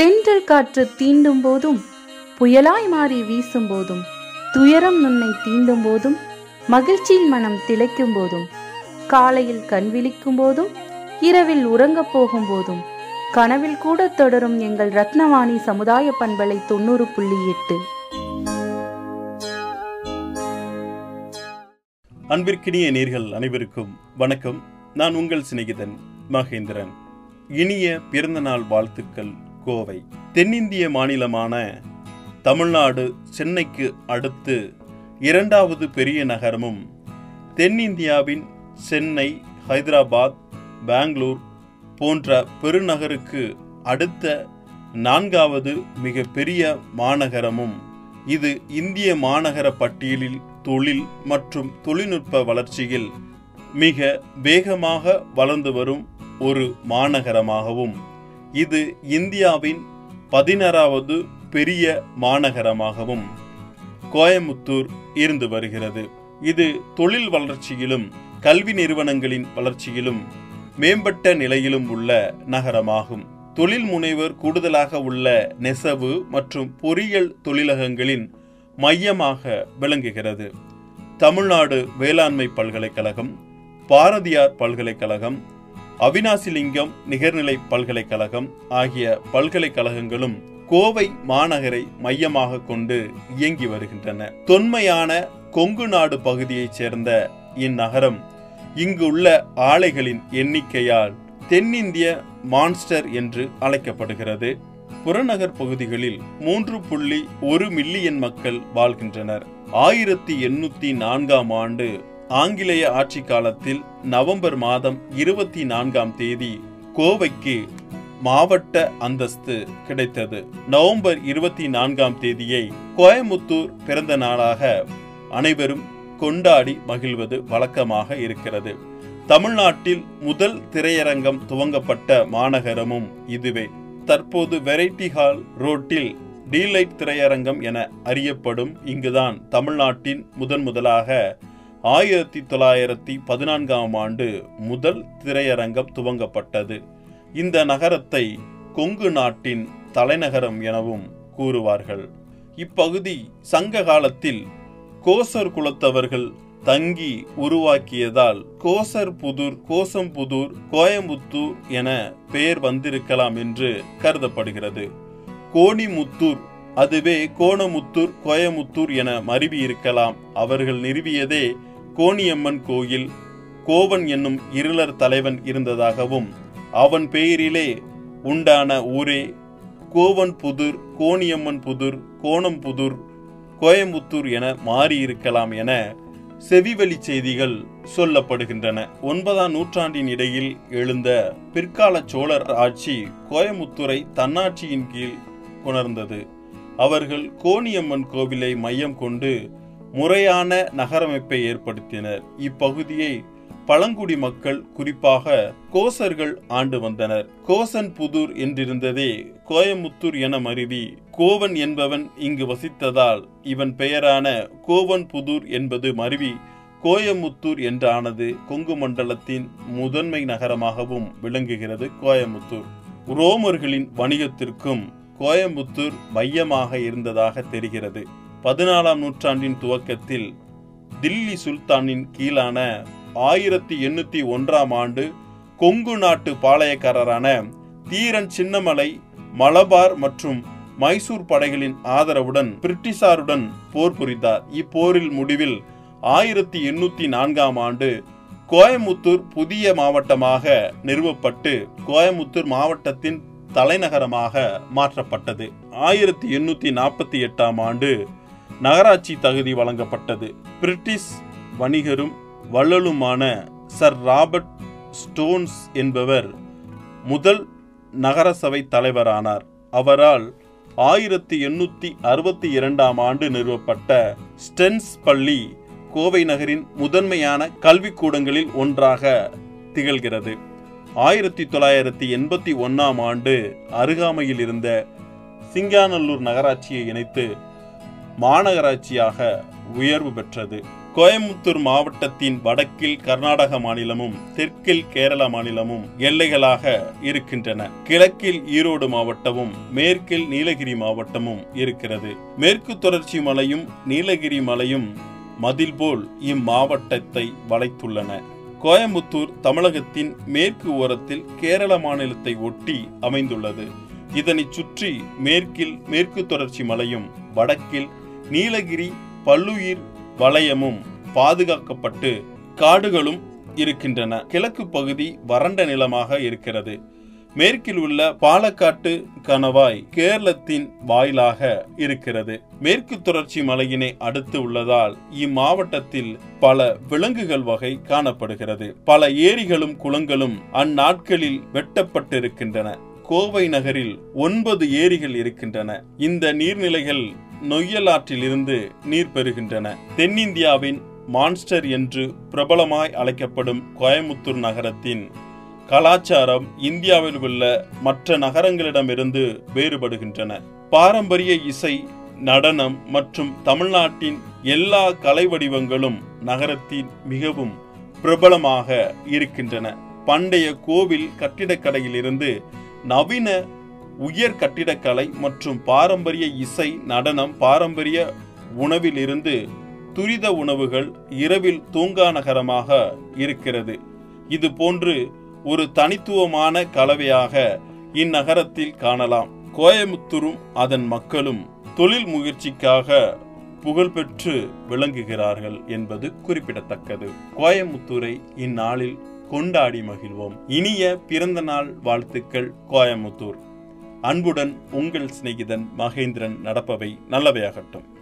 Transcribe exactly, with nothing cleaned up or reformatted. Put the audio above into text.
தென்றல் காற்று தீண்டும் போதும், புயலாய் மாறி வீசும் போதும், துயரம் உன்னை தீண்டும் போதும், மகிழ்ச்சியின் மனம் திளைக்கும் போதும், காலையில் கண் விழிக்கும் போதும், இரவில் உறங்கப் போகும் போதும், கனவில் கூட தொடரும் எங்கள் ரத்னவாணி சமுதாய பண்பலை தொண்ணூறு புள்ளி எட்டு. அன்பிற்கினிய நேர்கள் அனைவருக்கும் வணக்கம். நான் உங்கள் சிநேகிதன் மகேந்திரன். இனிய பிறந்தநாள் வாழ்த்துக்கள். கோவை தென்னிந்திய மாநிலமான தமிழ்நாடு சென்னைக்கு அடுத்து இரண்டாவது பெரிய நகரமும், தென்னிந்தியாவின் சென்னை, ஹைதராபாத், பெங்களூர் போன்ற பெருநகருக்கு அடுத்த நான்காவது மிக பெரிய மாநகரமும் இது. இந்திய மாநகர பட்டியலில் தொழில் மற்றும் தொழில்நுட்ப வளர்ச்சியில் மிக வேகமாக வளர்ந்து வரும் ஒரு மாநகரமாகவும், இது இந்தியாவின் பதினாறாவது பெரிய மாநகரமாகவும் கோயம்புத்தூர் இருந்து வருகிறது. இது தொழில் வளர்ச்சியிலும் கல்வி நிறுவனங்களின் வளர்ச்சியிலும் மேம்பட்ட நிலையிலும் உள்ள நகரமாகும். தொழில் முனைவர் கூடுதலாக உள்ள நெசவு மற்றும் பொறியியல் தொழிலகங்களின் மையமாக விளங்குகிறது. தமிழ்நாடு வேளாண்மை பல்கலைக்கழகம், பாரதியார் பல்கலைக்கழகம், அவினாசிலிங்கம் நிகர்நிலை பல்கலைக்கழகம் ஆகிய பல்கலைக்கழகங்களும் கோவை மாநகரை மையமாக கொண்டு இயங்கி வருகின்றன. தொன்மையான கொங்கு நாடு பகுதியைச் சேர்ந்த இந்நகரம் இங்குள்ள ஆலைகளின் எண்ணிக்கையால் தென்னிந்திய மான்ஸ்டர் என்று அழைக்கப்படுகிறது. புறநகர் பகுதிகளில் மூன்று புள்ளி ஒரு மில்லியன் மக்கள் வாழ்கின்றனர். ஆயிரத்தி எண்ணூத்தி நான்காம் ஆண்டு ஆங்கிலேய ஆட்சி காலத்தில் நவம்பர் மாதம் இருபத்தி நான்காம் தேதி கோவைக்கு மாவட்ட அந்தஸ்து கிடைத்தது. நவம்பர் இருபத்தி நான்காம் தேதியை கோயம்புத்தூர் பிறந்த நாளாக அனைவரும் கொண்டாடி மகிழ்வது வழக்கமாக இருக்கிறது. தமிழ்நாட்டில் முதல் திரையரங்கம் துவங்கப்பட்ட மாநகரமும் இதுவே. தற்போது வெரைட்டி ஹால் ரோட்டில் டீலைட் திரையரங்கம் என அறியப்படும் இங்குதான் தமிழ்நாட்டின் முதன் முதலாக ஆயிரத்தி தொள்ளாயிரத்தி பதினான்காம் ஆண்டு முதல் திரையரங்கம் துவங்கப்பட்டது. இந்த நகரத்தை கொங்கு நாட்டின் தலைநகரம் எனவும் கூறுவார்கள். இப்பகுதி சங்க காலத்தில் கோசர் குலத்தவர்கள் தங்கி உருவாக்கியதால் கோசர்புதூர், கோசம்புதூர், கோயம்புத்தூர் என பெயர் வந்திருக்கலாம் என்று கருதப்படுகிறது. கோணிமுத்தூர் அதுவே கோணமுத்தூர், கோயமுத்தூர் என மருவி இருக்கலாம். அவர்கள் நிறுவியதே கோணியம்மன் கோயில். கோவன் என்னும் இருளர் தலைவன் இருந்ததாகவும் அவன் பெயரிலே உண்டான ஊரே கோவன் புதூர், கோணியம்மன் புதூர், கோணம்புதூர், கோயம்புத்தூர் என மாறியிருக்கலாம் என செவிவழி செய்திகள் சொல்லப்படுகின்றன. ஒன்பதாம் நூற்றாண்டின் இடையில் எழுந்த பிற்கால சோழர் ஆட்சி கோயம்புத்தூரை தன்னாட்சியின் கீழ் கொணர்ந்தது. அவர்கள் கோணியம்மன் கோவிலை மையம் கொண்டு முறையான நகரமைப்பை ஏற்படுத்தினர். இப்பகுதியை பழங்குடி மக்கள், குறிப்பாக கோசர்கள் ஆண்டு வந்தனர். கோசன் புதூர் என்றிருந்ததே கோயம்புத்தூர் என மருவி கோவன் என்பவன் இங்கு வசித்ததால் இவன் பெயரான கோவன் புதூர் என்பது மருவி கோயம்புத்தூர் என்றானது. கொங்கு மண்டலத்தின் முதன்மை நகரமாகவும் விளங்குகிறது கோயம்புத்தூர். ரோமர்களின் வணிகத்திற்கும் கோயம்புத்தூர் மையமாக இருந்ததாக தெரிகிறது. பதினாலாம் நூற்றாண்டின் துவக்கத்தில் தில்லி சுல்தானின் கீழான ஆயிரத்தி எண்ணூத்தி ஒன்றாம் ஆண்டு கொங்கு நாட்டு பாளையக்காரரான தீரன் சின்னமலை மலபார் மற்றும் மைசூர் படைகளின் ஆதரவுடன் பிரிட்டிஷாருடன் போர் புரிந்தார். இப்போரில் முடிவில் ஆயிரத்தி எண்ணூத்தி நான்காம் ஆண்டு கோயம்புத்தூர் புதிய மாவட்டமாக நிறுவப்பட்டு கோயம்புத்தூர் மாவட்டத்தின் தலைநகரமாக மாற்றப்பட்டது. ஆயிரத்தி எண்ணூத்தி நாற்பத்தி எட்டாம் ஆண்டு நகராட்சி தகுதி வழங்கப்பட்டது. பிரிட்டிஷ் வணிகரும் வள்ளலுமான சர் ராபர்ட் ஸ்டோன்ஸ் என்பவர் முதல் நகரசபை தலைவரானார். அவரால் ஆயிரத்தி எண்ணூற்றி அறுபத்தி இரண்டாம் ஆண்டு நிறுவப்பட்ட ஸ்டென்ஸ் பள்ளி கோவை நகரின் முதன்மையான கல்விக்கூடங்களில் ஒன்றாக திகழ்கிறது. ஆயிரத்தி தொள்ளாயிரத்தி எண்பத்தி ஒன்றாம் ஆண்டு அருகாமையில் இருந்த சிங்காநல்லூர் நகராட்சியை இணைத்து மாநகராட்சியாக உயர்வு பெற்றது. கோயம்புத்தூர் மாவட்டத்தின் வடக்கில் கர்நாடக மாநிலமும் தெற்கில் கேரள மாநிலமும் எல்லைகளாக இருக்கின்றன. கிழக்கில் ஈரோடு மாவட்டமும் மேற்கில் நீலகிரி மாவட்டமும் இருக்கிறது. மேற்கு தொடர்ச்சி மலையும் நீலகிரி மலையும் மதில் போல் இம்மாவட்டத்தை வளைத்துள்ளன. கோயம்புத்தூர் தமிழகத்தின் மேற்கு ஓரத்தில் கேரள மாநிலத்தை ஒட்டி அமைந்துள்ளது. இதனை சுற்றி மேற்கில் மேற்கு தொடர்ச்சி மலையும் வடக்கில் நீலகிரி பல்லுயிர் வலயமும் பாதுகாக்கப்பட்டு காடுகளும் இருக்கின்றன. கிழக்கு பகுதி வறண்ட நிலமாக இருக்கிறது. மேற்கில் உள்ள பாலக்காட்டு கணவாய் கேரளத்தின் வாயிலாக இருக்கிறது. மேற்கு தொடர்ச்சி மலையினை அடுத்து உள்ளதால் இம்மாவட்டத்தில் பல விலங்குகள் வகை காணப்படுகிறது. பல ஏரிகளும் குளங்களும் அந்நாட்களில் வெட்டப்பட்டிருக்கின்றன. கோவை நகரில் ஒன்பது ஏரிகள் இருக்கின்றன. இந்த நீர்நிலைகள் நொய்யல் ஆற்றிலிருந்து நீர் பெறுகின்றன. தென்னிந்தியாவின் மான்ஸ்டர் என்று பிரபலமாய் அழைக்கப்படும் கோயம்புத்தூர் நகரத்தின் கலாச்சாரம் இந்தியாவில் உள்ள மற்ற நகரங்களிடமிருந்து வேறுபடுகின்றன. பாரம்பரிய இசை, நடனம் மற்றும் தமிழ்நாட்டின் எல்லா கலை வடிவங்களும் நகரத்தின் மிகவும் பிரபலமாக இருக்கின்றன. பண்டைய கோவில் கட்டிடக்கலையிலிருந்து நவீன உயர் கட்டிடக்கலை மற்றும் பாரம்பரிய இசை, நடனம், பாரம்பரிய உணவிலிருந்து துரித உணவுகள் இரவில் தூங்கா நகரமாக இருக்கிறது. இது போன்று ஒரு தனித்துவமான கலவையாக இந்நகரத்தில் காணலாம். கோயம்புத்தூரும் அதன் மக்களும் தொழில் முயற்சிக்காக புகழ்பெற்று விளங்குகிறார்கள் என்பது குறிப்பிடத்தக்கது. கோயம்புத்தூரை இந்நாளில் கொண்டாடி மகிழ்வோம். இனிய பிறந்த நாள் வாழ்த்துக்கள் கோயம்புத்தூர். அன்புடன் உங்கள் சிநேகிதன் மகேந்திரன். நடப்பவை நல்லவையாகட்டும்.